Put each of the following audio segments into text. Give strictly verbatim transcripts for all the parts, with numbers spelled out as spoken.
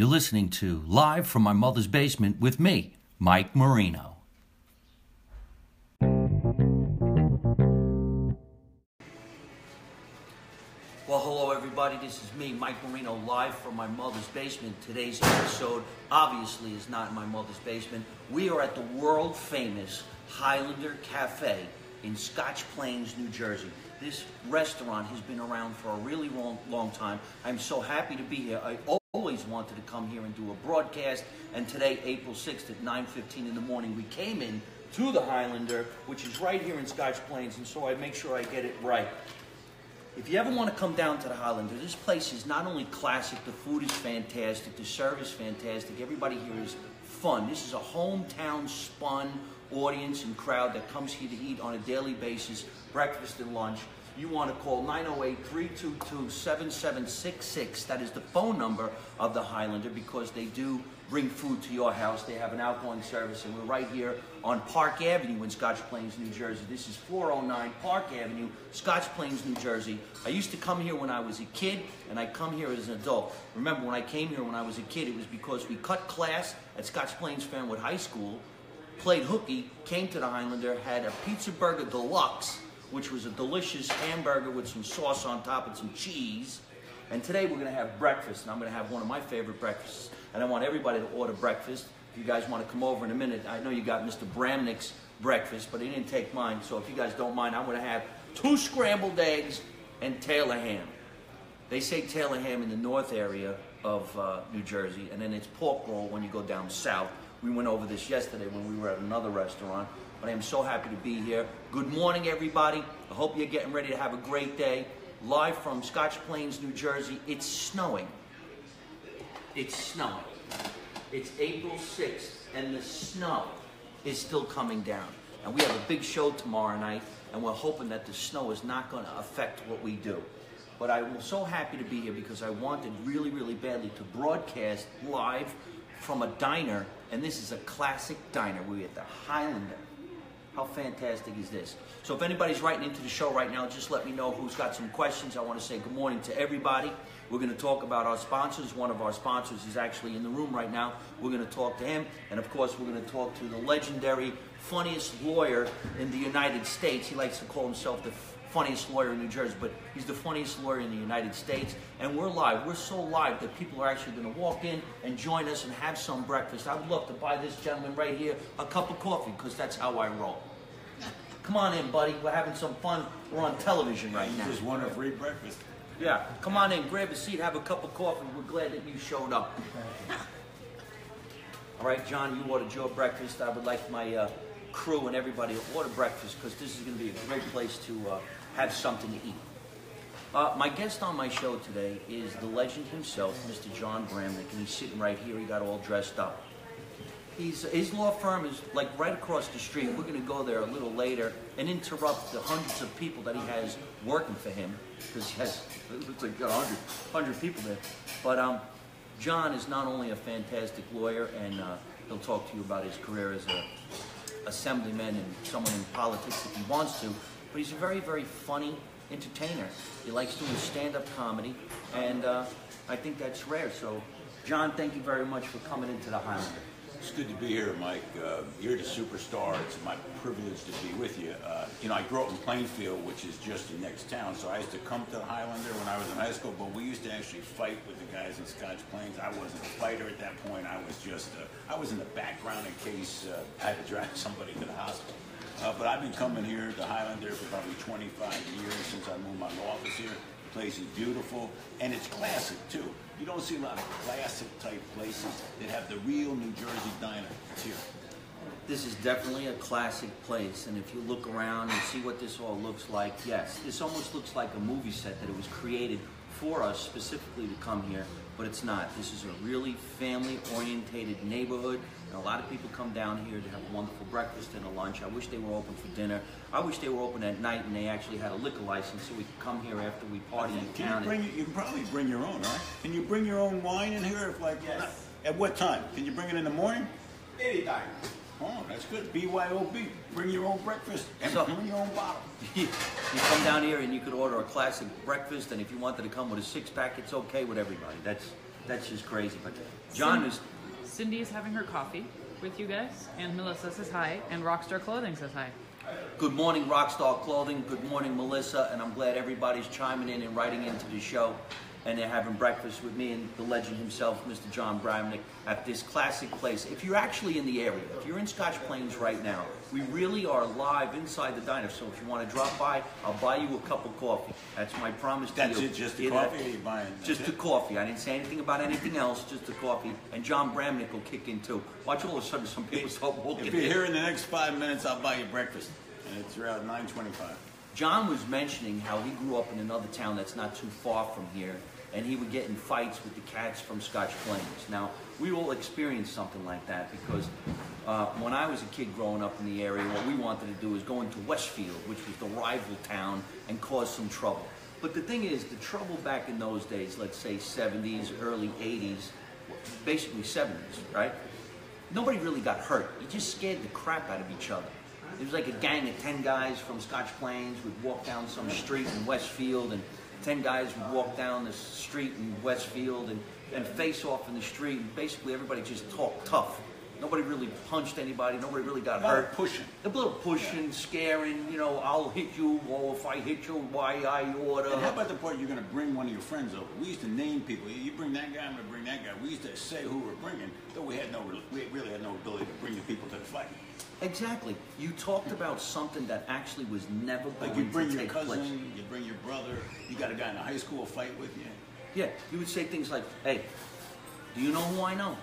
You're listening to Live from My Mother's Basement with me, Mike Marino. Well, hello everybody, this is me, Mike Marino, live from my mother's basement. Today's episode obviously is not in my mother's basement. We are at the world-famous Highlander Cafe in Scotch Plains, New Jersey. This restaurant has been around for a really long, long time. I'm so happy to be here. I always wanted to come here and do a broadcast, and today, April sixth at nine fifteen in the morning, we came in to the Highlander, which is right here in Scotch Plains, and so I make sure I get it right. If you ever want to come down to the Highlander, this place is not only classic, the food is fantastic, the service is fantastic, everybody here is fun. This is a hometown spun audience and crowd that comes here to eat on a daily basis, breakfast and lunch. You want to call nine oh eight, three two two, seven seven six six. That is the phone number of the Highlander because they do bring food to your house. They have an outgoing service, and we're right here on Park Avenue in Scotch Plains, New Jersey. This is four oh nine Park Avenue, Scotch Plains, New Jersey. I used to come here when I was a kid, and I come here as an adult. Remember, when I came here when I was a kid, it was because we cut class at Scotch Plains Fanwood High School, played hooky, came to the Highlander, had a pizza burger deluxe, which was a delicious hamburger with some sauce on top and some cheese. And today we're gonna have breakfast, and I'm gonna have one of my favorite breakfasts, and I want everybody to order breakfast. If you guys wanna come over in a minute, I know you got Mister Bramnick's breakfast, but he didn't take mine, so if you guys don't mind, I'm gonna have two scrambled eggs and Taylor ham. They say Taylor ham in the north area of uh, New Jersey, and then it's pork roll when you go down south. We went over this yesterday when we were at another restaurant, but I am so happy to be here. Good morning, everybody. I hope you're getting ready to have a great day. Live from Scotch Plains, New Jersey. It's snowing. It's snowing. It's April sixth, and the snow is still coming down. And we have a big show tomorrow night, and we're hoping that the snow is not going to affect what we do. But I'm so happy to be here because I wanted really, really badly to broadcast live from a diner, and this is a classic diner. We're at the Highlander. How fantastic is this? So if anybody's writing into the show right now, just let me know who's got some questions. I want to say good morning to everybody. We're going to talk about our sponsors. One of our sponsors is actually in the room right now. We're going to talk to him. And, of course, we're going to talk to the legendary funniest lawyer in the United States. He likes to call himself the funniest lawyer in New Jersey, but he's the funniest lawyer in the United States. And we're live. We're so live that people are actually going to walk in and join us and have some breakfast. I would love to buy this gentleman right here a cup of coffee because that's how I roll. Come on in, buddy. We're having some fun. We're on television right now. You just want a free breakfast. Yeah. Come on in. Grab a seat. Have a cup of coffee. We're glad that you showed up. All right, John, you ordered your breakfast. I would like my uh, crew and everybody to order breakfast because this is going to be a great place to... Uh, have something to eat. Uh, my guest on my show today is the legend himself, Mister John Bramnick, and he's sitting right here. He got all dressed up. He's, his law firm is like right across the street. We're going to go there a little later and interrupt the hundreds of people that he has working for him, because he has, it looks like got one hundred, one hundred people there. But um, John is not only a fantastic lawyer, and uh, he'll talk to you about his career as an assemblyman and someone in politics if he wants to, but he's a very, very funny entertainer. He likes doing stand-up comedy, and uh, I think that's rare. So, John, thank you very much for coming into the Highlander. It's good to be here, Mike. Uh, you're the superstar. It's my privilege to be with you. Uh, you know, I grew up in Plainfield, which is just the next town, so I used to come to the Highlander when I was in high school, but we used to actually fight with the guys in Scotch Plains. I wasn't a fighter at that point. I was just, uh, I was in the background in case uh, I had to drive somebody to the hospital. Uh, but I've been coming here to Highlander for probably twenty-five years since I moved my law office here. The place is beautiful, and it's classic, too. You don't see a lot of classic-type places that have the real New Jersey diner. It's here. This is definitely a classic place, and if you look around and see what this all looks like, yes, this almost looks like a movie set that it was created for us specifically to come here, but it's not. This is a really family-orientated neighborhood. And a lot of people come down here to have a wonderful breakfast and a lunch. I wish they were open for dinner. I wish they were open at night and they actually had a liquor license so we could come here after we party and count it. You can probably bring your own, right? Can you bring your own wine in here? If like, yes. At what time? Can you bring it in the morning? Anytime. Oh, that's good. B Y O B. Bring your own breakfast and so, bring your own bottle. You come down here and you could order a classic breakfast, and if you wanted to come with a six-pack, it's okay with everybody. That's that's just crazy. But John is. Cindy is having her coffee with you guys, and Melissa says hi, and Rockstar Clothing says hi. Good morning, Rockstar Clothing. Good morning, Melissa. And I'm glad everybody's chiming in and writing into the show. And they're having breakfast with me and the legend himself, Mister John Bramnick, at this classic place. If you're actually in the area, if you're in Scotch Plains right now, we really are live inside the diner. So if you want to drop by, I'll buy you a cup of coffee. That's my promise to That's you. That's it, just the coffee that you're buying? Just the coffee. I didn't say anything about anything else, just the coffee. And John Bramnick will kick in too. Watch all of a sudden some people start walking in. If you're here in the next five minutes, I'll buy you breakfast. And it's around nine twenty-five. John was mentioning how he grew up in another town that's not too far from here, and he would get in fights with the cats from Scotch Plains. Now, we all experienced something like that because uh, when I was a kid growing up in the area, what we wanted to do was go into Westfield, which was the rival town, and cause some trouble. But the thing is, the trouble back in those days, let's say seventies, early eighties, basically seventies, right? Nobody really got hurt. You just scared the crap out of each other. It was like a gang of ten guys from Scotch Plains would walk down some street in Westfield, and ten guys would walk down the street in Westfield and, and face off in the street. And basically, everybody just talked tough. Nobody really punched anybody. Nobody really got hurt. Pushing. A little pushing, scaring, you know, I'll hit you, or if I hit you, why I order. And how about the part you're going to bring one of your friends over? We used to name people. You bring that guy, I'm going to bring that guy. We used to say who we're bringing, though we had no, we really had no ability to bring the people to the fight. Exactly. You talked about something that actually was never going to take place. Like you bring your cousin, place. You bring your brother, you got a guy in a high school fight with you. Yeah, you would say things like, hey, do you know who I know?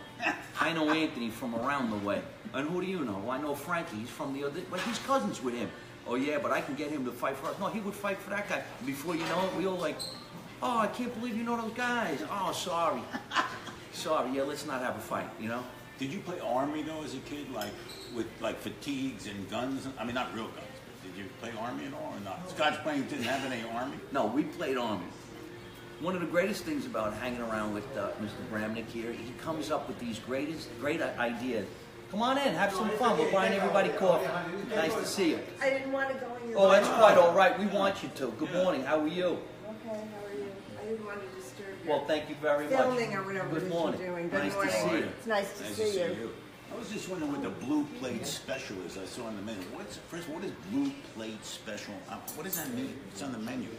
I know Anthony from around the way. And who do you know? Well, I know Frankie, he's from the other, well, he's cousins with him. Oh yeah, but I can get him to fight for us. No, he would fight for that guy. And before you know it, we all like, oh, I can't believe you know those guys. Oh, sorry. Sorry, yeah, let's not have a fight, you know? Did you play Army though as a kid, like with like fatigues and guns? I mean, not real guns, but did you play Army at all or not? Scotch Plains didn't have any Army? No, we played Army. One of the greatest things about hanging around with uh, Mister Bramnick here, he comes up with these greatest, great ideas. Come on in, have some fun. We're buying everybody coffee. Nice to see you. I didn't want to go in your Oh, that's quite all right. We want you to. Good morning. How are you? Okay, how are you? I didn't want to disturb you. Well, thank you very much. Filming or whatever it is you're doing. Good morning. Nice to see you. It's nice to see you. I was just wondering what the blue plate special is I saw on the menu. What's, first, what is blue plate special? What does that mean? It's on the menu.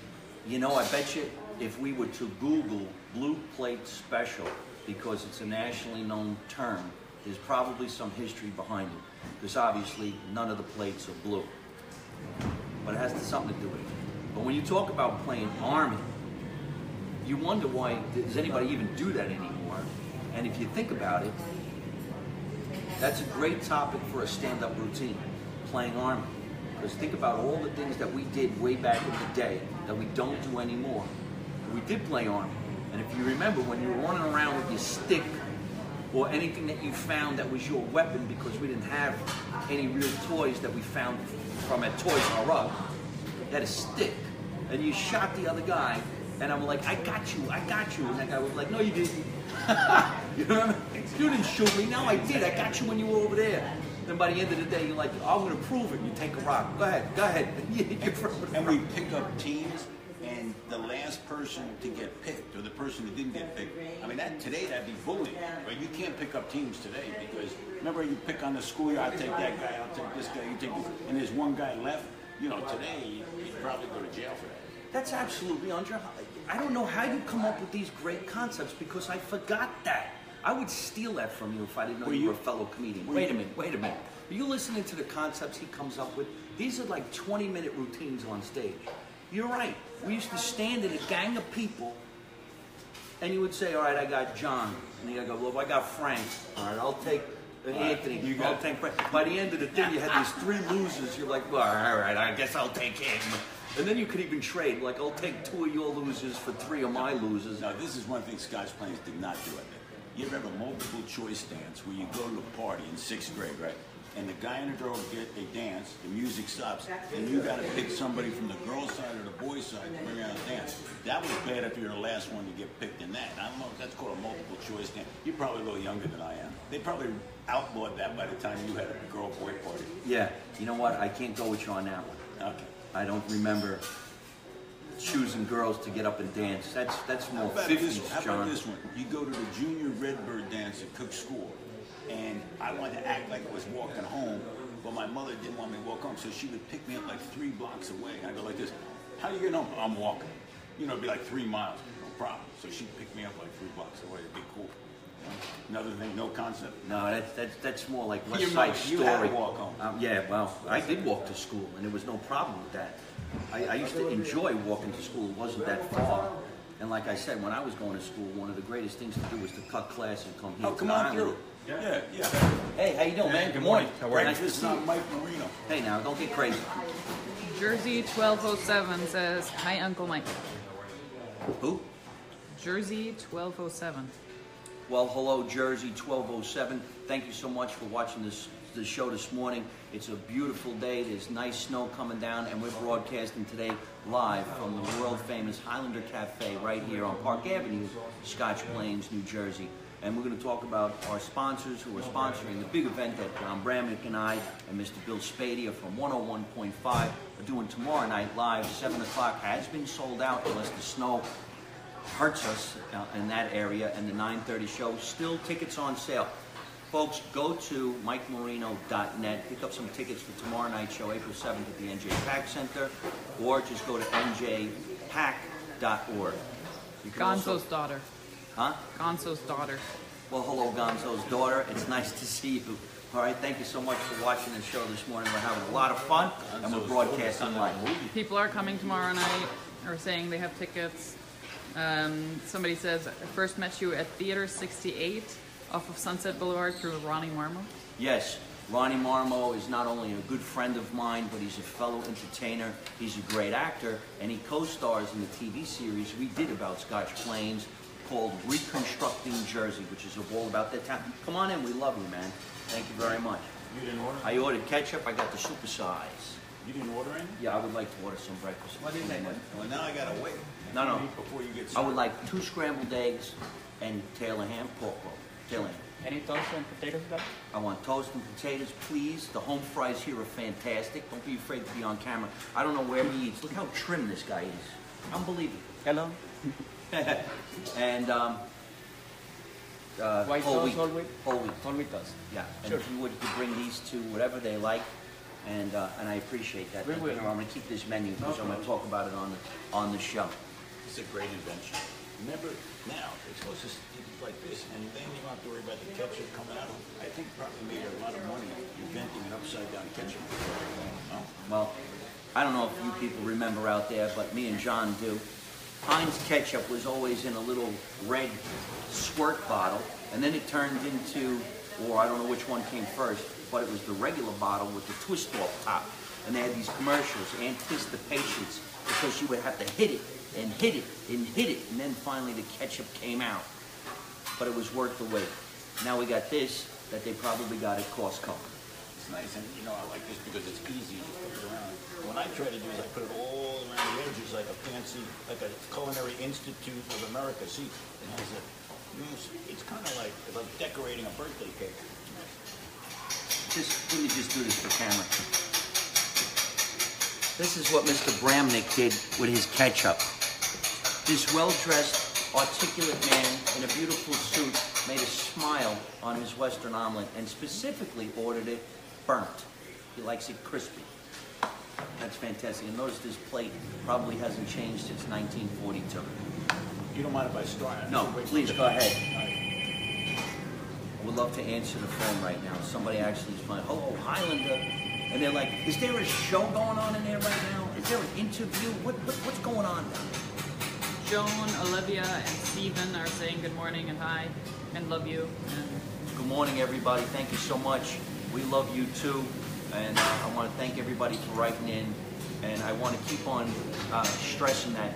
You know, I bet you if we were to Google blue plate special, because it's a nationally known term, there's probably some history behind it. Because obviously none of the plates are blue. But it has something to do with it. But when you talk about playing Army, you wonder why does anybody even do that anymore? And if you think about it, that's a great topic for a stand-up routine, playing Army. Because think about all the things that we did way back in the day that we don't do anymore. We did play Army. And if you remember, when you were running around with your stick or anything that you found that was your weapon because we didn't have any real toys that we found from at Toys R Us, you had a stick. And you shot the other guy, and I'm like, I got you, I got you. And that guy was like, no, you didn't. You remember? You didn't shoot me. No, I did. I got you when you were over there. Then by the end of the day, you're like, oh, I'm going to prove it. You take a rock. Go ahead. Go ahead. And we pick up teams, and the last person to get picked or the person that didn't get picked, I mean, that today, that'd be bullying. Right? You can't pick up teams today because, remember, you pick on the school, I'll take that guy, I'll take this guy, you take this, and there's one guy left. You know, today, you'd probably go to jail for that. That's absolutely under. I don't know how you come up with these great concepts because I forgot that. I would steal that from you if I didn't know you were a fellow comedian. Wait a minute, wait a minute. Are you listening to the concepts he comes up with? These are like twenty minute routines on stage. You're right. We used to stand in a gang of people and you would say, all right, I got John. And the other guy goes, well, I got Frank. All right, I'll take Anthony. You got I'll take Frank. By the end of the day, you had these three losers. You're like, well, all right, I guess I'll take him. And then you could even trade, like, I'll take two of your losers for three of my losers. Now, this is one thing Scotch Plains did not do, I think. You ever have a multiple choice dance where you go to a party in sixth grade, right? And the guy and the girl get a dance, the music stops, and you got to pick somebody from the girl's side or the boy's side to bring out a dance. That was bad if you're the last one to get picked in that. And I don't know if that's called a multiple choice dance. You're probably a little younger than I am. They probably outlawed that by the time you had a girl-boy party. Yeah. You know what? I can't go with you on that one. Okay. I don't remember choosing girls to get up and dance. That's that's more fifties, John. How about this one? You go to the junior Redbird dance at Cook School, and I wanted to act like I was walking home, but my mother didn't want me to walk home, so she would pick me up like three blocks away. And I'd go like this, how are you getting home? I'm walking. You know, it'd be like three miles, no problem. So she'd pick me up like three blocks away, it'd be cool. Another thing, no concept. No, that's that's that's more like West Side Story. You had to walk home. Um, yeah, well, I did walk to school, and there was no problem with that. I, I used to enjoy walking to school. It wasn't that far. And like I said, when I was going to school, one of the greatest things to do was to cut class and come here. Oh, come on through. Yeah, yeah. Hey, how you doing, man? Good morning. How are you? This is not Mike Marino. Hey, now, don't get crazy. Jersey twelve oh seven says, "Hi, Uncle Mike." Who? Jersey twelve oh seven. Well, hello, Jersey twelve oh seven. Thank you so much for watching this, this show this morning. It's a beautiful day. There's nice snow coming down, and we're broadcasting today live from the world-famous Highlander Cafe right here on Park Avenue, Scotch Plains, New Jersey. And we're going to talk about our sponsors who are sponsoring the big event that John Bramnick and I and Mister Bill Spadea from one oh one point five are doing tomorrow night live. seven o'clock has been sold out unless the snow hurts us uh, in that area, and the nine thirty show, still tickets on sale. Folks, go to mike marino dot net, pick up some tickets for tomorrow night's show, April seventh at the N J PAC Center, or just go to N J PAC dot org. Gonzo's also... daughter. Huh? Gonzo's daughter. Well, hello, Gonzo's daughter. It's nice to see you. All right, thank you so much for watching the show this morning. We're having a lot of fun, Gonzo's and we're broadcasting live. People are coming tomorrow night, or saying they have tickets. Um, somebody says, I first met you at Theater sixty-eight off of Sunset Boulevard through Ronnie Marmo. Yes, Ronnie Marmo is not only a good friend of mine, but he's a fellow entertainer, he's a great actor, and he co-stars in the T V series we did about Scotch Plains called Reconstructing Jersey, which is all about their town. Come on in, we love you, man. Thank you very much. You didn't order? I ordered ketchup, I got the super size. You didn't order any? Yeah, I would like to order some breakfast. Why didn't they? Well, now I gotta wait. No, no. Before you get started. I would like two scrambled eggs and tail of ham, pork roll. Tail of ham. Any toast and potatoes though? I want toast and potatoes, please. The home fries here are fantastic. Don't be afraid to be on camera. I don't know where he eats. Look how trim this guy is. Unbelievable. Hello. and um, uh, white whole toast, wheat. Whole wheat. Whole wheat. Whole wheat toast. Yeah. And sure. If you would you bring these to whatever they like. And, uh, and I appreciate that. Thank you. I'm going to keep this menu because no, I'm going to talk about it on the, on the show. It's a great invention. Remember, now, it's supposed to be like this, and then you don't have to worry about the ketchup coming out. I think probably made a lot of money inventing an upside-down ketchup. No? Well, I don't know if you people remember out there, but me and John do. Heinz ketchup was always in a little red squirt bottle, and then it turned into, or I don't know which one came first, but it was the regular bottle with the twist-off top. And they had these commercials, anticipations, because you would have to hit it, and hit it, and hit it, and then finally the ketchup came out. But it was worth the wait. Now we got this, that they probably got at Costco. It's nice, and you know, I like this because it's easy to put it around. What I try to do is I put it all around the edges like a fancy, like a Culinary Institute of America. See, it has a, it's kind of like, like decorating a birthday cake. Just, let me just do this for camera. This is what Mister Bramnick did with his ketchup. This well-dressed, articulate man in a beautiful suit made a smile on his Western omelet and specifically ordered it burnt. He likes it crispy. That's fantastic. And notice this plate probably hasn't changed since nineteen forty-two. You don't mind if I start? No, please go ahead. Would love to answer the phone right now. Somebody actually is like, oh, Highlander. And they're like, is there a show going on in there right now? Is there an interview? What, what What's going on down there? Joan, Olivia, and Stephen are saying good morning and hi and love you. And good morning, everybody. Thank you so much. We love you, too. And uh, I want to thank everybody for writing in. And I want to keep on uh, stressing that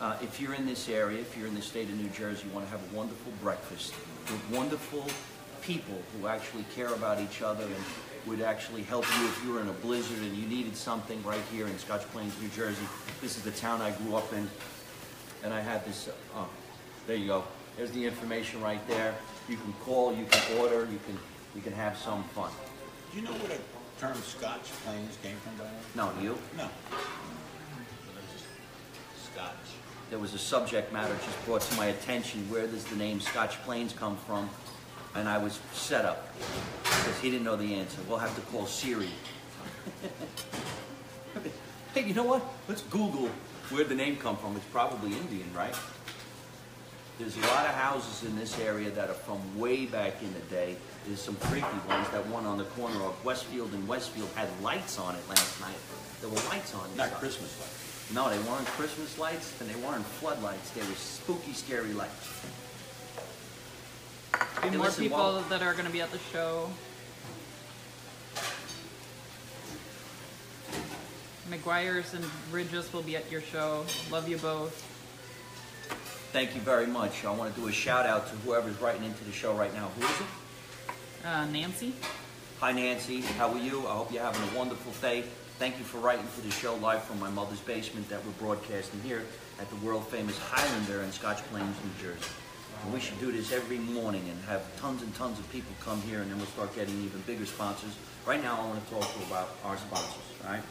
uh, if you're in this area, if you're in the state of New Jersey, you want to have a wonderful breakfast with wonderful people who actually care about each other and would actually help you if you were in a blizzard and you needed something right here in Scotch Plains, New Jersey. This is the town I grew up in, and I had this, oh, there you go. There's the information right there. You can call, you can order, you can you can have some fun. Do you know where the term Scotch Plains came from, Diane? No, do you? No. there was a subject matter just brought to my attention, where does the name Scotch Plains come from? And I was set up, because he didn't know the answer. We'll have to call Siri. Hey, you know what? Let's Google where the name come from. It's probably Indian, right? There's a lot of houses in this area that are from way back in the day. There's some creepy ones. That one on the corner of Westfield and Westfield had lights on it last night. There were lights on it. Not Christmas lights. No, they weren't Christmas lights, and they weren't floodlights. They were spooky, scary lights. And hey, more listen, people while... that are going to be at the show. McGuire's and Ridges will be at your show. Love you both. Thank you very much. I want to do a shout out to whoever's writing into the show right now. Who is it? Uh, Nancy. Hi, Nancy. How are you? I hope you're having a wonderful day. Thank you for writing to the show live from my mother's basement that we're broadcasting here at the world-famous Highlander in Scotch Plains, New Jersey. And we should do this every morning and have tons and tons of people come here, and then we'll start getting even bigger sponsors. Right now, I want to talk to you about our sponsors, all right?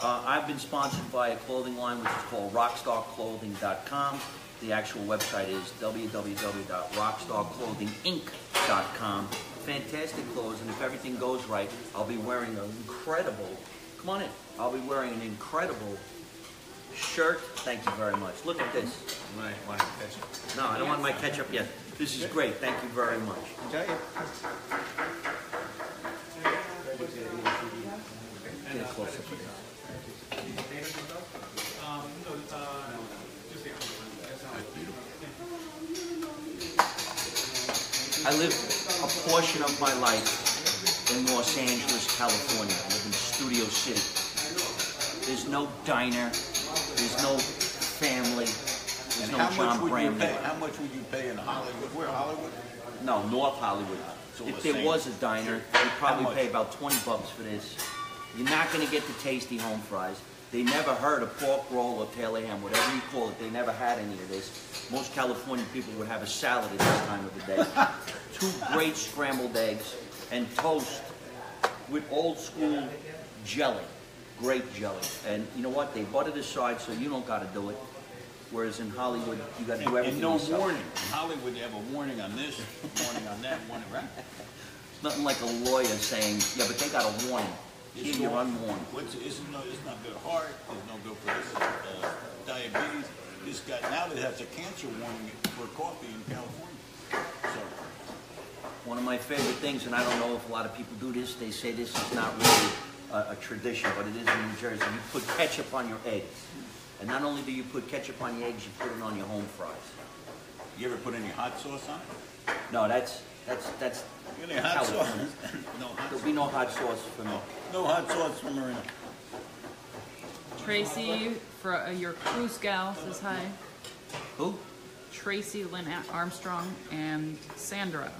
Uh, I've been sponsored by a clothing line, which is called rockstar clothing dot com. The actual website is w w w dot rockstar clothing inc dot com. Fantastic clothes, and if everything goes right, I'll be wearing an incredible... Come on in. I'll be wearing an incredible shirt. Thank you very much. Look at this. You might want your ketchup. No, I don't want my ketchup yet. This is great. Thank you very much. Enjoy it. Get closer for this. I live a portion of my life in Los Angeles, California. I live in Studio City. There's no diner. There's no family. There's and no how John Bramnick. How much would you pay in Hollywood? Where Hollywood? No, North Hollywood. So if the there was a diner, you'd probably pay about twenty bucks for this. You're not going to get the tasty home fries. They never heard of pork roll or tail of ham, whatever you call it. They never had any of this. Most Californian people would have a salad at this time of the day. Two great scrambled eggs and toast with old school jelly, great jelly. And you know what? They butter the sides, so you don't got to do it. Whereas in Hollywood, you got to do everything. And no yourself. Warning. In Hollywood, you have a warning on this, warning on that, warning, right? It's nothing like a lawyer saying, yeah, but they got a warning. Here you're unwarned. What's, it's, no, it's not good for heart. It's no good for this, uh, diabetes. This guy, now they have a cancer warning for coffee in California. So. One of my favorite things, and I don't know if a lot of people do this, they say this is not really a, a tradition, but it is in New Jersey. You put ketchup on your eggs. And not only do you put ketchup on your eggs, you put it on your home fries. You ever put any hot sauce on it? No, that's, that's, that's any hot sauce? No hot There'll sauce. be no hot sauce for me. No hot sauce for Marina. Tracy, for, uh, your cruise gal, says hi. Who? Tracy Lynn Armstrong and Sandra.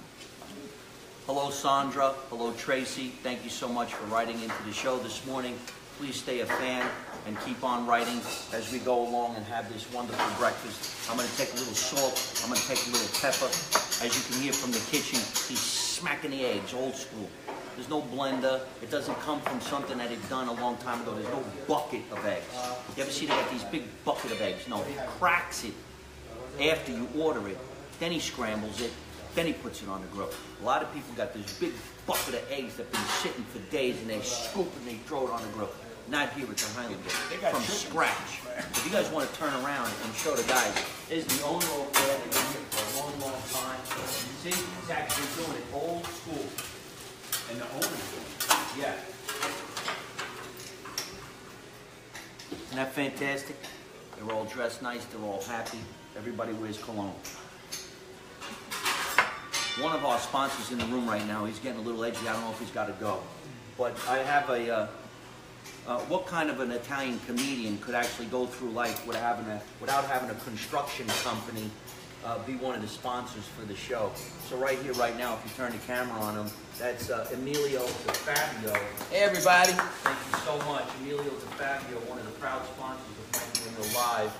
Hello, Sandra. Hello, Tracy. Thank you so much for writing into the show this morning. Please stay a fan and keep on writing as we go along and have this wonderful breakfast. I'm going to take a little salt. I'm going to take a little pepper. As you can hear from the kitchen, he's smacking the eggs, old school. There's no blender. It doesn't come from something that they've done a long time ago. There's no bucket of eggs. You ever see they got these big bucket of eggs? No, he cracks it after you order it. Then he scrambles it. Then he puts it on the grill. A lot of people got this big bucket of eggs that have been sitting for days, and they scoop and they throw it on the grill. Not here at the Highlander. From scratch. If you guys want to turn around and show the guys, there's the owner over there. They've been here for a long, long time. You see, he's actually doing it old school. And the owner's doing it. Yeah. Isn't that fantastic? They're all dressed nice. They're all happy. Everybody wears cologne. One of our sponsors in the room right now, he's getting a little edgy. I don't know if he's got to go. But I have a, uh, uh, what kind of an Italian comedian could actually go through life without having a, without having a construction company uh, be one of the sponsors for the show? So right here, right now, if you turn the camera on him, that's uh, Emilio DeFabio. Hey, everybody. Thank you so much. Emilio DeFabio, one of the proud sponsors of Plainfield Live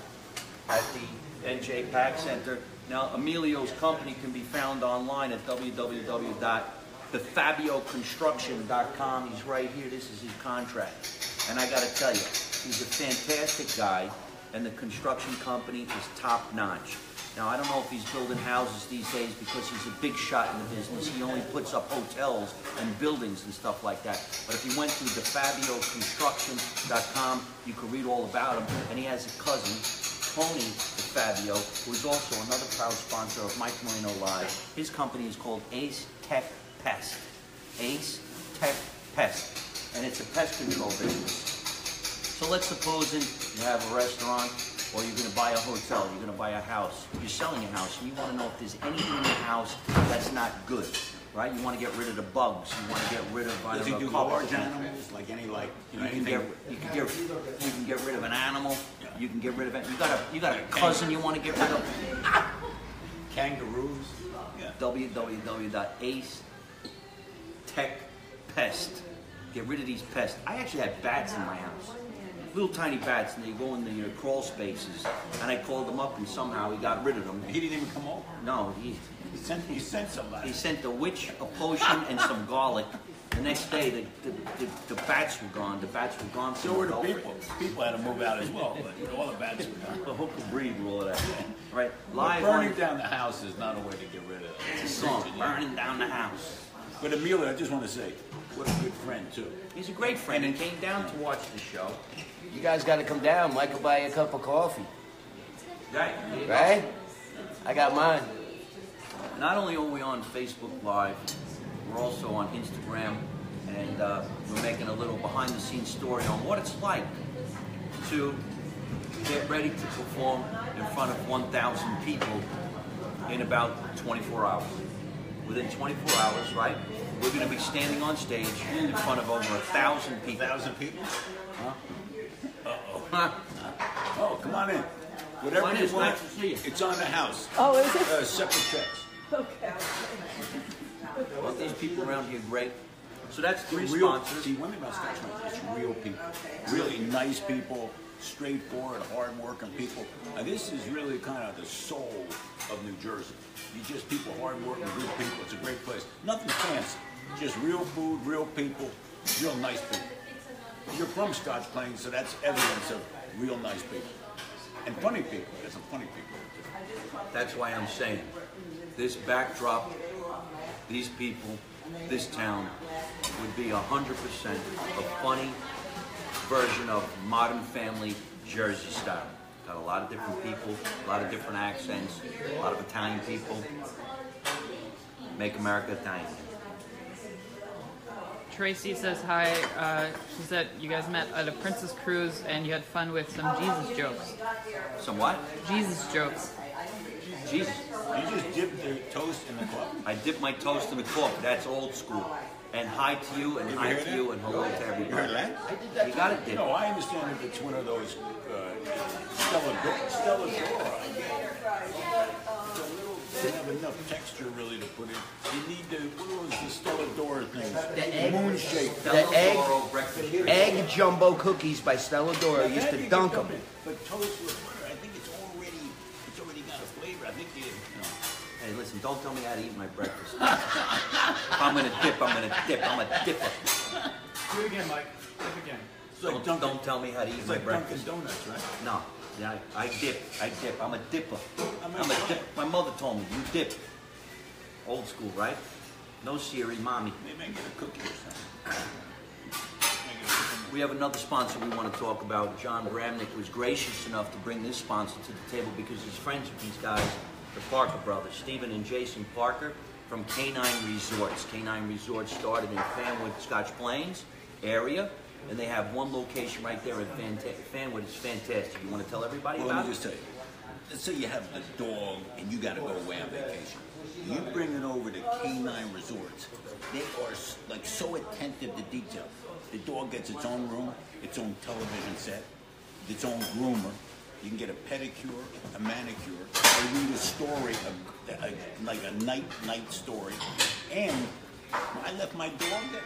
at the N J PAC Center. Now, Emilio's company can be found online at w w w dot the fabio construction dot com. He's right here. This is his contract. And I got to tell you, he's a fantastic guy. and the construction company is top-notch. Now, I don't know if he's building houses these days because he's a big shot in the business. He only puts up hotels and buildings and stuff like that. But if you went to defabio construction dot com, you could read all about him. And he has a cousin, Tony DeFabio, who is also another proud sponsor of Mike Marino Live. His company is called Ace Tech Pest. Ace Tech Pest. And it's a pest control business. So let's suppose you have a restaurant, or you're gonna buy a hotel, you're gonna buy a house, you're selling a house, and you wanna know if there's anything in the house that's not good, right? You wanna get rid of the bugs, you wanna get rid of, I don't know, do large animals, like any, like, you know, you can get, you can get, you can get rid of an animal, you can get rid of it, you got a, you got a cousin you wanna get rid of. Kangaroos. Yeah. w w w dot ace tech pest. Get rid of these pests. I actually had bats in my house. Little tiny bats, and they go in the you know, crawl spaces, and I called them up, and somehow he got rid of them. He didn't even come over? No, he, he sent he sent somebody. He sent the witch, a potion, and some garlic. The next day, the, the, the, the bats were gone. The bats were gone. So were the people. People had to move out as well, but all the bats were gone. The hook and breed rule of that. Right? Live burning on, down the house is not a way to get rid of it. It's a song, burning down the house. But Emilio, I just want to say, what a good friend, too. He's a great friend, and came down to watch the show. You guys got to come down. Mike will buy you a cup of coffee. Right. Right? I got mine. Not only are we on Facebook Live, we're also on Instagram, and uh, we're making a little behind-the-scenes story on what it's like to get ready to perform in front of one thousand people in about twenty-four hours. Within twenty-four hours, right? We're going to be standing on stage in front of over a thousand people. A thousand people? Huh? Uh-oh. Huh? Oh, come on in. Whatever One you is, want, nice to see you. It's on the house. Oh, is it? Uh, separate checks. Okay. Well, these people around here are great. So that's three real, sponsors. See, one thing about Scotch Plains, it's real people. Really nice people, straightforward, hard-working people. Now, this is really kind of the soul of New Jersey. You just people, hard-working, good people. It's a great place. Nothing fancy. Just real food, real people, real nice people. You're from Scotch Plains, so that's evidence of real nice people. And funny people. There's some funny people. That's why I'm saying this backdrop, these people, this town would be one hundred percent a funny version of Modern Family Jersey style. Got a lot of different people, a lot of different accents, a lot of Italian people. Make America Italian. Tracy says hi. Uh, she said you guys met at a Princess Cruise and you had fun with some Jesus jokes. Some what? Jesus jokes. Jesus. You just dipped your toast in the cup. I dipped my toast in the cup. That's old school. And hi to you, and Did hi you to that? you, and hello to everybody. You heard that? I did that. You got it, did No, I understand if it's one of those uh, Stella Dora. Stella Dora. It's a little, they have enough texture really to put in. You need to, what was the Stella Dora thing? The egg. Moon shape. The egg, egg jumbo cookies by Stella Dora. Now, used to dunk them. It, but toast with butter, I think it's already, it's already got a flavor. I think you, you know. Hey, listen, don't tell me how to eat my breakfast. If I'm going to dip, I'm going to dip, I'm a dipper. Do it again, Mike. Dip again. So don't, Dunkin', don't tell me how to eat it's my like breakfast. Dunkin' Donuts, right? No. Yeah, I, I dip. I dip. I'm a dipper. I'm, I'm a dipper. Dip. My mother told me, you dip. Old school, right? No Siri, mommy. They may get a cookie or something. We have another sponsor we want to talk about. John Bramnick was gracious enough to bring this sponsor to the table because he's friends with these guys. The Parker brothers, Stephen and Jason Parker from K nine Resorts. K nine Resorts started in Fanwood, Scotch Plains area, and they have one location right there at Fanwood. It's fantastic. You want to tell everybody well, about it? Let me just tell you. Let's say you have the dog and you got to go away on vacation. You bring it over to K nine Resorts. They are like so attentive to detail. The dog gets its own room, its own television set, its own groomer. You can get a pedicure, a manicure, or read a story, a, a, like a night, night story. And I left my dog there.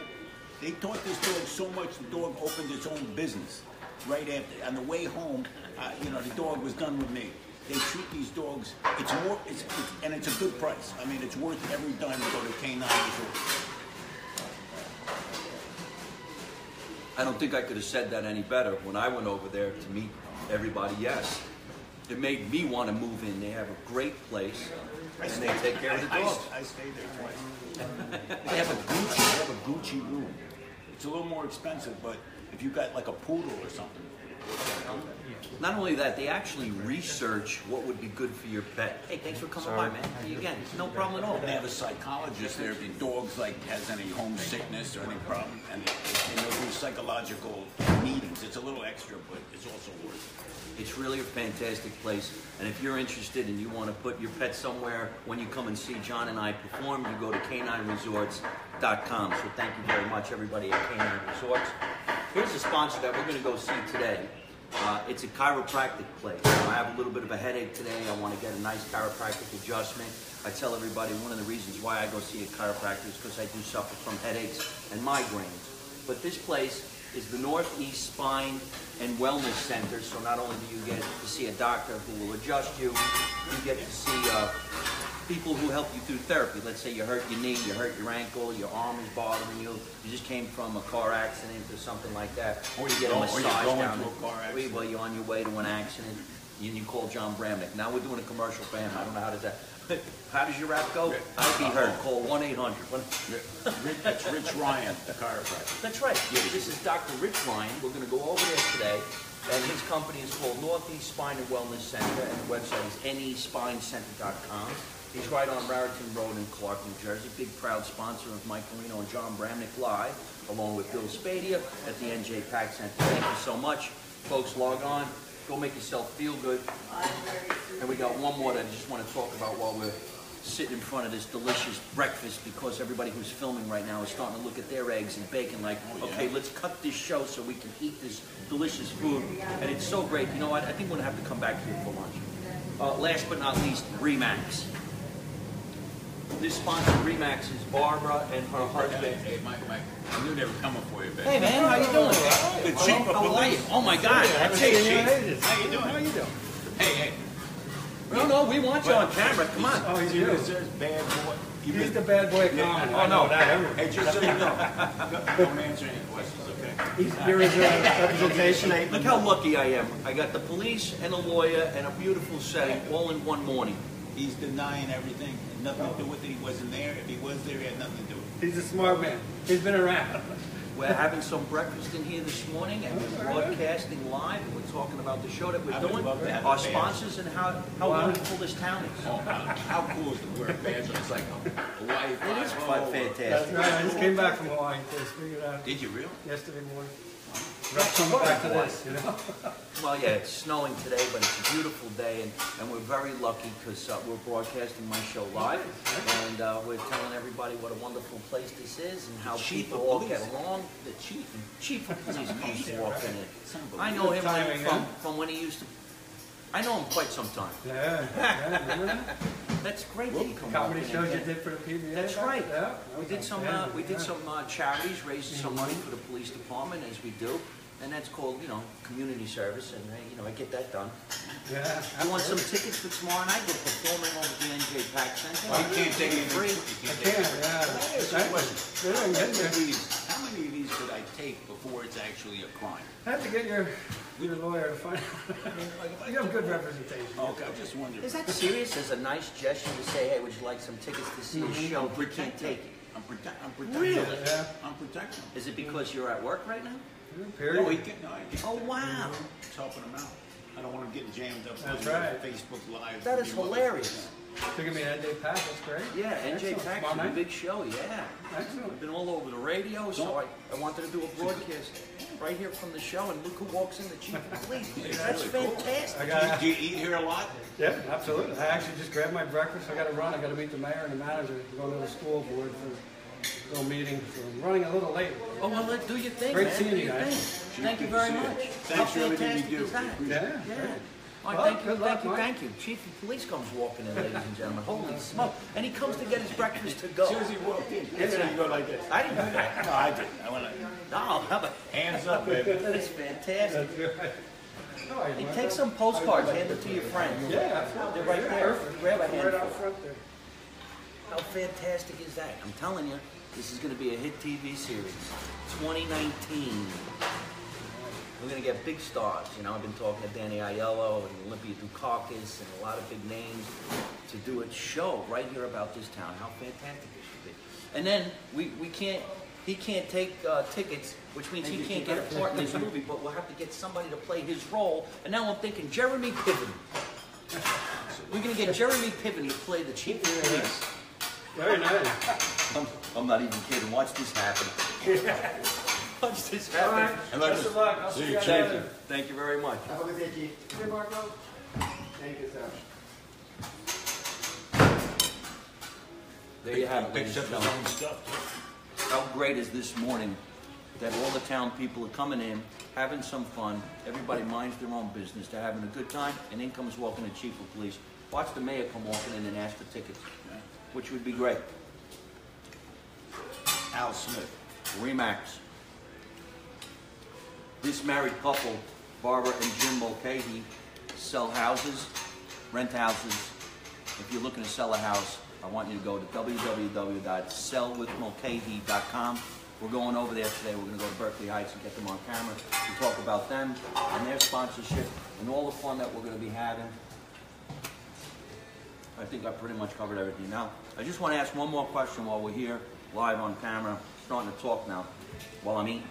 They taught this dog so much, the dog opened its own business. Right after, on the way home, uh, you know, the dog was done with me. They treat these dogs, it's more, it's, it's, and it's a good price. I mean, it's worth every dime to go to K nine Resort. I don't think I could have said that any better when I went over there to meet everybody yes. It made me want to move in. They have a great place, and they take care of the dogs. I, I stayed there twice. They have a Gucci, they have a Gucci room. It's a little more expensive, but if you've got like a poodle or something. Not only that, they actually research what would be good for your pet. Hey, thanks for coming Sorry. by, man. You again, no problem at all. They have a psychologist there if your dog's like has any homesickness or any problem, and they know do psychological meetings. It's a little extra, but it's also worth it. It's really a fantastic place, and if you're interested and you want to put your pet somewhere when you come and see John and I perform, you go to K nine resorts dot com. So thank you very much, everybody at K nine Resorts. Here's a sponsor that we're going to go see today. Uh, it's a chiropractic place. I have a little bit of a headache today. I want to get a nice chiropractic adjustment. I tell everybody one of the reasons why I go see a chiropractor is because I do suffer from headaches and migraines. But this place is the Northeast Spine and Wellness Center. So not only do you get to see a doctor who will adjust you, you get to see uh, people who help you through therapy. Let's say you hurt your knee, you hurt your ankle, your arm is bothering you, you just came from a car accident or something like that, or you get a massage down there, well, you're on your way to an accident, and you call John Bramnick. Now we're doing a commercial family. I don't know how does that, how does your rap go? I'd be hurt. Call one eight hundred. That's Rich Ryan, the chiropractor. That's right. This is Doctor Rich Ryan. We're going to go over there today. And his company is called Northeast Spine and Wellness Center, and the website is N E spine center dot com. He's right on Raritan Road in Clark, New Jersey. Big proud sponsor of Mike Marino and John Bramnick Live, along with Bill Spadea at the N J PAC Center. Thank you so much. Folks, log on. Go make yourself feel good. And we got one more that I just want to talk about while we're sitting in front of this delicious breakfast, because everybody who's filming right now is starting to look at their eggs and bacon like, okay, let's cut this show so we can eat this delicious food. And it's so great. You know what? I think we're going to have to come back here for lunch. Uh, last but not least, Remax. This sponsor, Remax, is Barbara and her husband. Hey, Mike, Mike, I knew they were coming for you, baby. Hey, man, how you doing? The cheap of the Oh, my God. Hey, how you doing? How you doing? Hey, hey. No, no, we want you on camera. Come on. Oh, he's a bad boy. He's the bad boy of comedy. Oh, no, not everyone. Hey, just so you know, don't answer any questions, okay? Here is a representation. Look how lucky I am. I got the police and a lawyer and a beautiful setting all in one morning. He's denying everything. Nothing to do with it. He wasn't there. If he was there, he had nothing to do with it. He's a smart man. He's been around. We're having some breakfast in here this morning, and we're broadcasting live, and we're talking about the show that we're I doing, our sponsors, and how, how wow. wonderful this town is. Oh, how cool is the word badge? It's like Hawaii. It is quite fantastic. That's right. I just came back from Hawaii. Out. Did you really? Yesterday morning. Back to this, you know? Well, yeah, it's snowing today, but it's a beautiful day, and, and we're very lucky because uh, we're broadcasting my show live, and uh, we're telling everybody what a wonderful place this is and how people all get along. The chief, chief of police comes walking in. I know him timing, from, yeah? from when he used to. I know him quite some time. Yeah, yeah, remember that? That's great. Well, comedy shows you did for the P B A. That's right. Yeah, that we did some. Uh, we did some uh, charities, raising some money for the police department, as we do. And that's called, you know, community service, and uh, you know, I get that done. Yeah. I want some tickets for tomorrow night. We're performing over the N J PAC Center. Well, you can't take it free. You can't take it free. Yeah. How many of these? How many of these could I take before it's actually a crime? I have to get your your lawyer to find out. You have good representation. Okay, I'm just wondering. Is that serious? As a nice gesture to say, hey, would you like some tickets to see a show? We can't take it. I'm protect. I'm protecting. Really? Yeah. I'm protecting. Is it because you're at work right now? Period. No, he can, no, I oh wow! Mm-hmm. Helping him out. I don't want him getting jammed up. That's right. Facebook Live. That is hilarious. Look at me, N J PAC. That's great. Yeah, N J PAC's a big show. Yeah. Excellent. I've been all over the radio, so don't. I I wanted to do a broadcast right here from the show, and look who walks in, the chief of police. That's really fantastic. Cool. I gotta, do you eat here a lot? Yeah, absolutely. I actually just grabbed my breakfast. I got to run. I got to meet the mayor and the manager. I'm going to the school board for. Little meeting. So I'm running a little late. Oh well, let do your thing. Great man. seeing you guys. Thank you very much. Thanks for everything you do. Yeah. yeah. yeah. Right, well, thank you, luck, thank you, thank you. Chief of Police comes walking in, ladies and gentlemen. Holy smoke! And he comes to get his breakfast to go. As soon as he walked in, you go like this. I didn't do that. No, I didn't. I went like, no, hands up, baby. That's fantastic. Hey, take some postcards, hand them to your friends. Yeah, they're right there. Grab a handful. Right out front there. How fantastic is that? I'm telling you, this is going to be a hit T V series. twenty nineteen. we're going to get big stars. You know, I've been talking to Danny Aiello and Olympia Dukakis and a lot of big names to do a show right here about this town, how fantastic it should be. And then we, we can't, he can't take uh, tickets, which means he can't get a part in this movie, but we'll have to get somebody to play his role. And now I'm thinking Jeremy Piven. We're going to get Jeremy Piven to play the chief of police. Very nice. I'm, I'm not even kidding. Watch this happen. Watch this happen. All right. And best of luck. I'll see you later. Thank you very much. Have a good day, Chief. Hey, Marco. Thank you, sir. There you have it. Picks up his own stuff. How great is this morning that all the town people are coming in, having some fun. Everybody minds their own business. They're having a good time, and in comes walking the chief of police. Watch the mayor come walking in and ask for tickets, which would be great. Al Smith, Remax. This married couple, Barbara and Jim Mulcahy, sell houses, rent houses. If you're looking to sell a house, I want you to go to w w w dot sell with mulcahy dot com. We're going over there today. We're going to go to Berkeley Heights and get them on camera and talk about them and their sponsorship and all the fun that we're going to be having. I think I pretty much covered everything. Now, I just want to ask one more question while we're here, live on camera. I'm starting to talk now while I'm eating.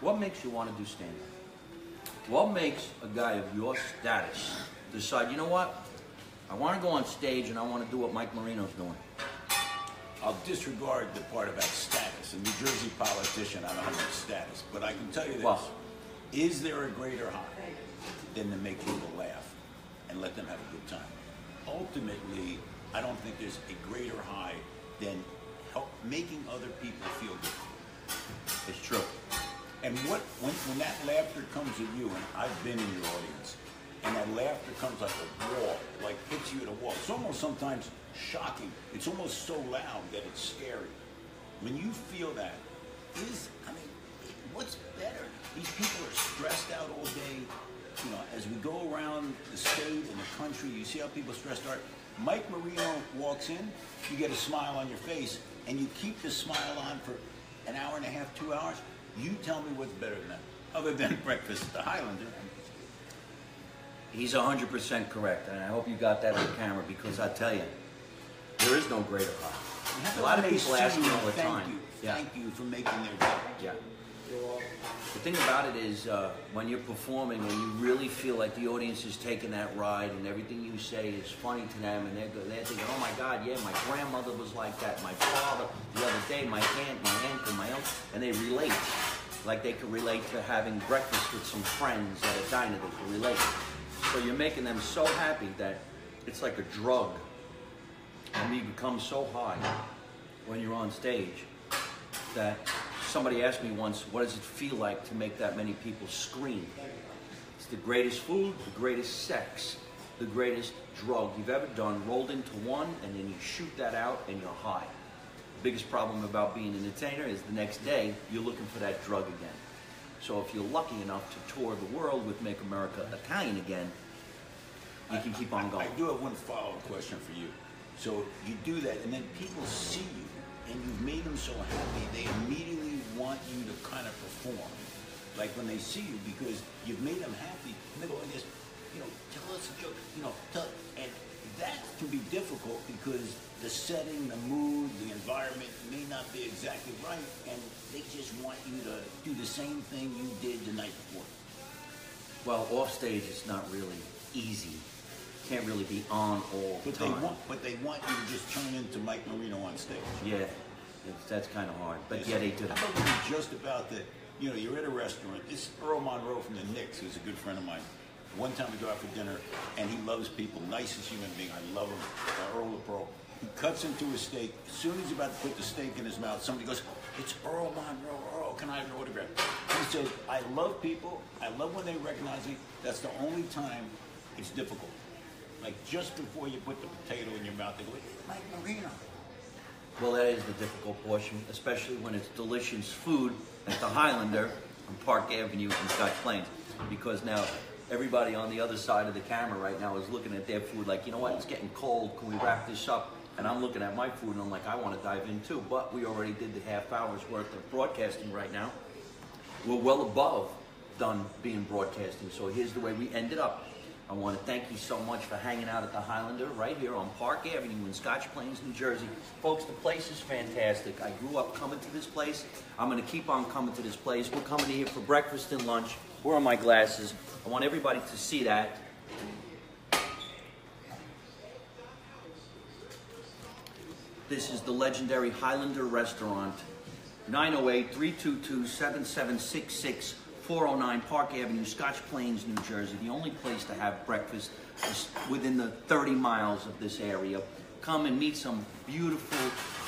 What makes you want to do stand-up? What makes a guy of your status decide, you know what? I want to go on stage and I want to do what Mike Marino's doing. I'll disregard the part about status. A New Jersey politician, I don't have status. But I can tell you this. Well, is there a greater hobby than to make people laugh and let them have a good time? Ultimately, I don't think there's a greater high than help making other people feel good. It's true. And what when, when that laughter comes at you, and I've been in your audience, and that laughter comes like a wall, like hits you at a wall. It's almost sometimes shocking. It's almost so loud that it's scary. When you feel that, is, I mean, what's better? These people are stressed out all day. You know, as we go around the state and the country, you see how people stressed out. Mike Marino walks in, you get a smile on your face, and you keep the smile on for an hour and a half, two hours. You tell me what's better than that, other than breakfast at the Highlander. He's one hundred percent correct, and I hope you got that on camera, because I tell you, there is no greater high. A lot of people ask me all the time. Thank you for making their day. Yeah. The thing about it is, uh, when you're performing and you really feel like the audience is taking that ride and everything you say is funny to them, and they're, they're thinking, oh my God, yeah, my grandmother was like that, my father the other day, my aunt, my uncle, my uncle, and they relate. Like they can relate to having breakfast with some friends at a diner, they can relate. So you're making them so happy that it's like a drug, and you become so high when you're on stage that... Somebody asked me once, what does it feel like to make that many people scream? It's the greatest food, the greatest sex, the greatest drug you've ever done, rolled into one, and then you shoot that out and you're high. The biggest problem about being an entertainer is the next day, you're looking for that drug again. So if you're lucky enough to tour the world with Make America Italian Again, you can I, keep on going. I, I do have one follow-up question for you. So you do that, and then people see you, and you've made them so happy, they immediately want you to kind of perform, like when they see you, because you've made them happy. And they go like this, you know, tell us a joke, you know, tell, and that can be difficult because the setting, the mood, the environment may not be exactly right, and they just want you to do the same thing you did the night before. Well, off stage it's not really easy. Can't really be on all the time. They want, but they want you to just turn into Mike Marino on stage. Yeah. It's, that's kind of hard, but yes. Yeah, they do. How about just about that, you know, you're at a restaurant. This Earl Monroe from the Knicks, who's a good friend of mine. One time we go out for dinner, and he loves people, nicest human being. I love him, uh, Earl LaPro. He cuts into a steak. As soon as he's about to put the steak in his mouth, somebody goes, it's Earl Monroe, Earl, can I have your autograph? He says, I love people. I love when they recognize me. That's the only time it's difficult. Like just before you put the potato in your mouth, they go, it's Mike Marino. Well, that is the difficult portion, especially when it's delicious food at the Highlander on Park Avenue in Scotch Plains. Because now everybody on the other side of the camera right now is looking at their food like, you know what, it's getting cold, can we wrap this up? And I'm looking at my food and I'm like, I want to dive in too. But we already did the half hour's worth of broadcasting right now. We're well above done being broadcasting. So here's the way we ended up. I want to thank you so much for hanging out at the Highlander right here on Park Avenue in Scotch Plains, New Jersey. Folks, the place is fantastic. I grew up coming to this place. I'm going to keep on coming to this place. We're coming here for breakfast and lunch. Where are my glasses? I want everybody to see that. This is the legendary Highlander Restaurant, nine oh eight, three two two, seven seven six six, four oh nine Park Avenue, Scotch Plains, New Jersey. The only place to have breakfast is within the thirty miles of this area. Come and meet some beautiful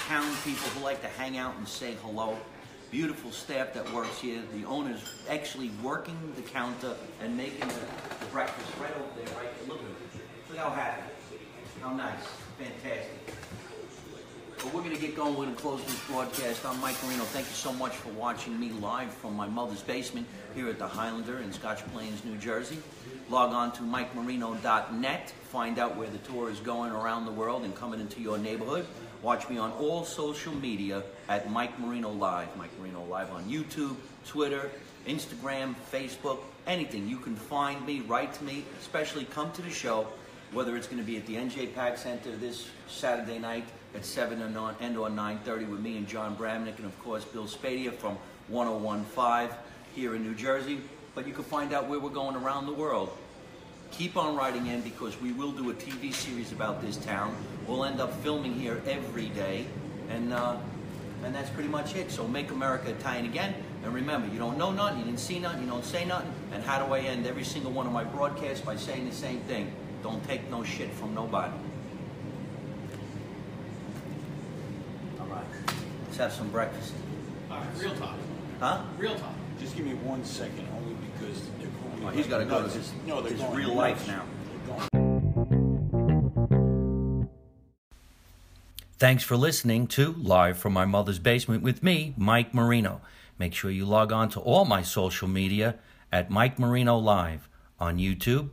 town people who like to hang out and say hello. Beautiful staff that works here. The owner's actually working the counter and making the, the breakfast right over there, right? Look at it. Look how happy. How nice. Fantastic. But we're going to get going. We're going to close this broadcast. I'm Mike Marino. Thank you so much for watching me live from my mother's basement here at the Highlander in Scotch Plains, New Jersey. Log on to mike marino dot net. Find out where the tour is going around the world and coming into your neighborhood. Watch me on all social media at Mike Marino Live. Mike Marino Live on YouTube, Twitter, Instagram, Facebook, anything. You can find me, write to me, especially come to the show, whether it's going to be at the N J PAC Center this Saturday night, at seven and on and on nine thirty with me and John Bramnick and of course Bill Spadea from one oh one point five here in New Jersey. But you can find out where we're going around the world. Keep on writing in because we will do a T V series about this town. We'll end up filming here every day, and uh, and that's pretty much it. So make America Italian again. And remember, you don't know nothing, you didn't see nothing, you don't say nothing. And how do I end every single one of my broadcasts? By saying the same thing. Don't take no shit from nobody. Have some breakfast. All right, real talk. Huh? Real talk. Just give me one second, only because they're going. Oh, he's got to go to his, no, his real life now. Thanks for listening to Live from My Mother's Basement with me, Mike Marino. Make sure you log on to all my social media at Mike Marino Live on YouTube,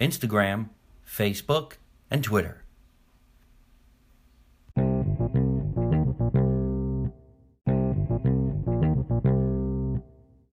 Instagram, Facebook, and Twitter.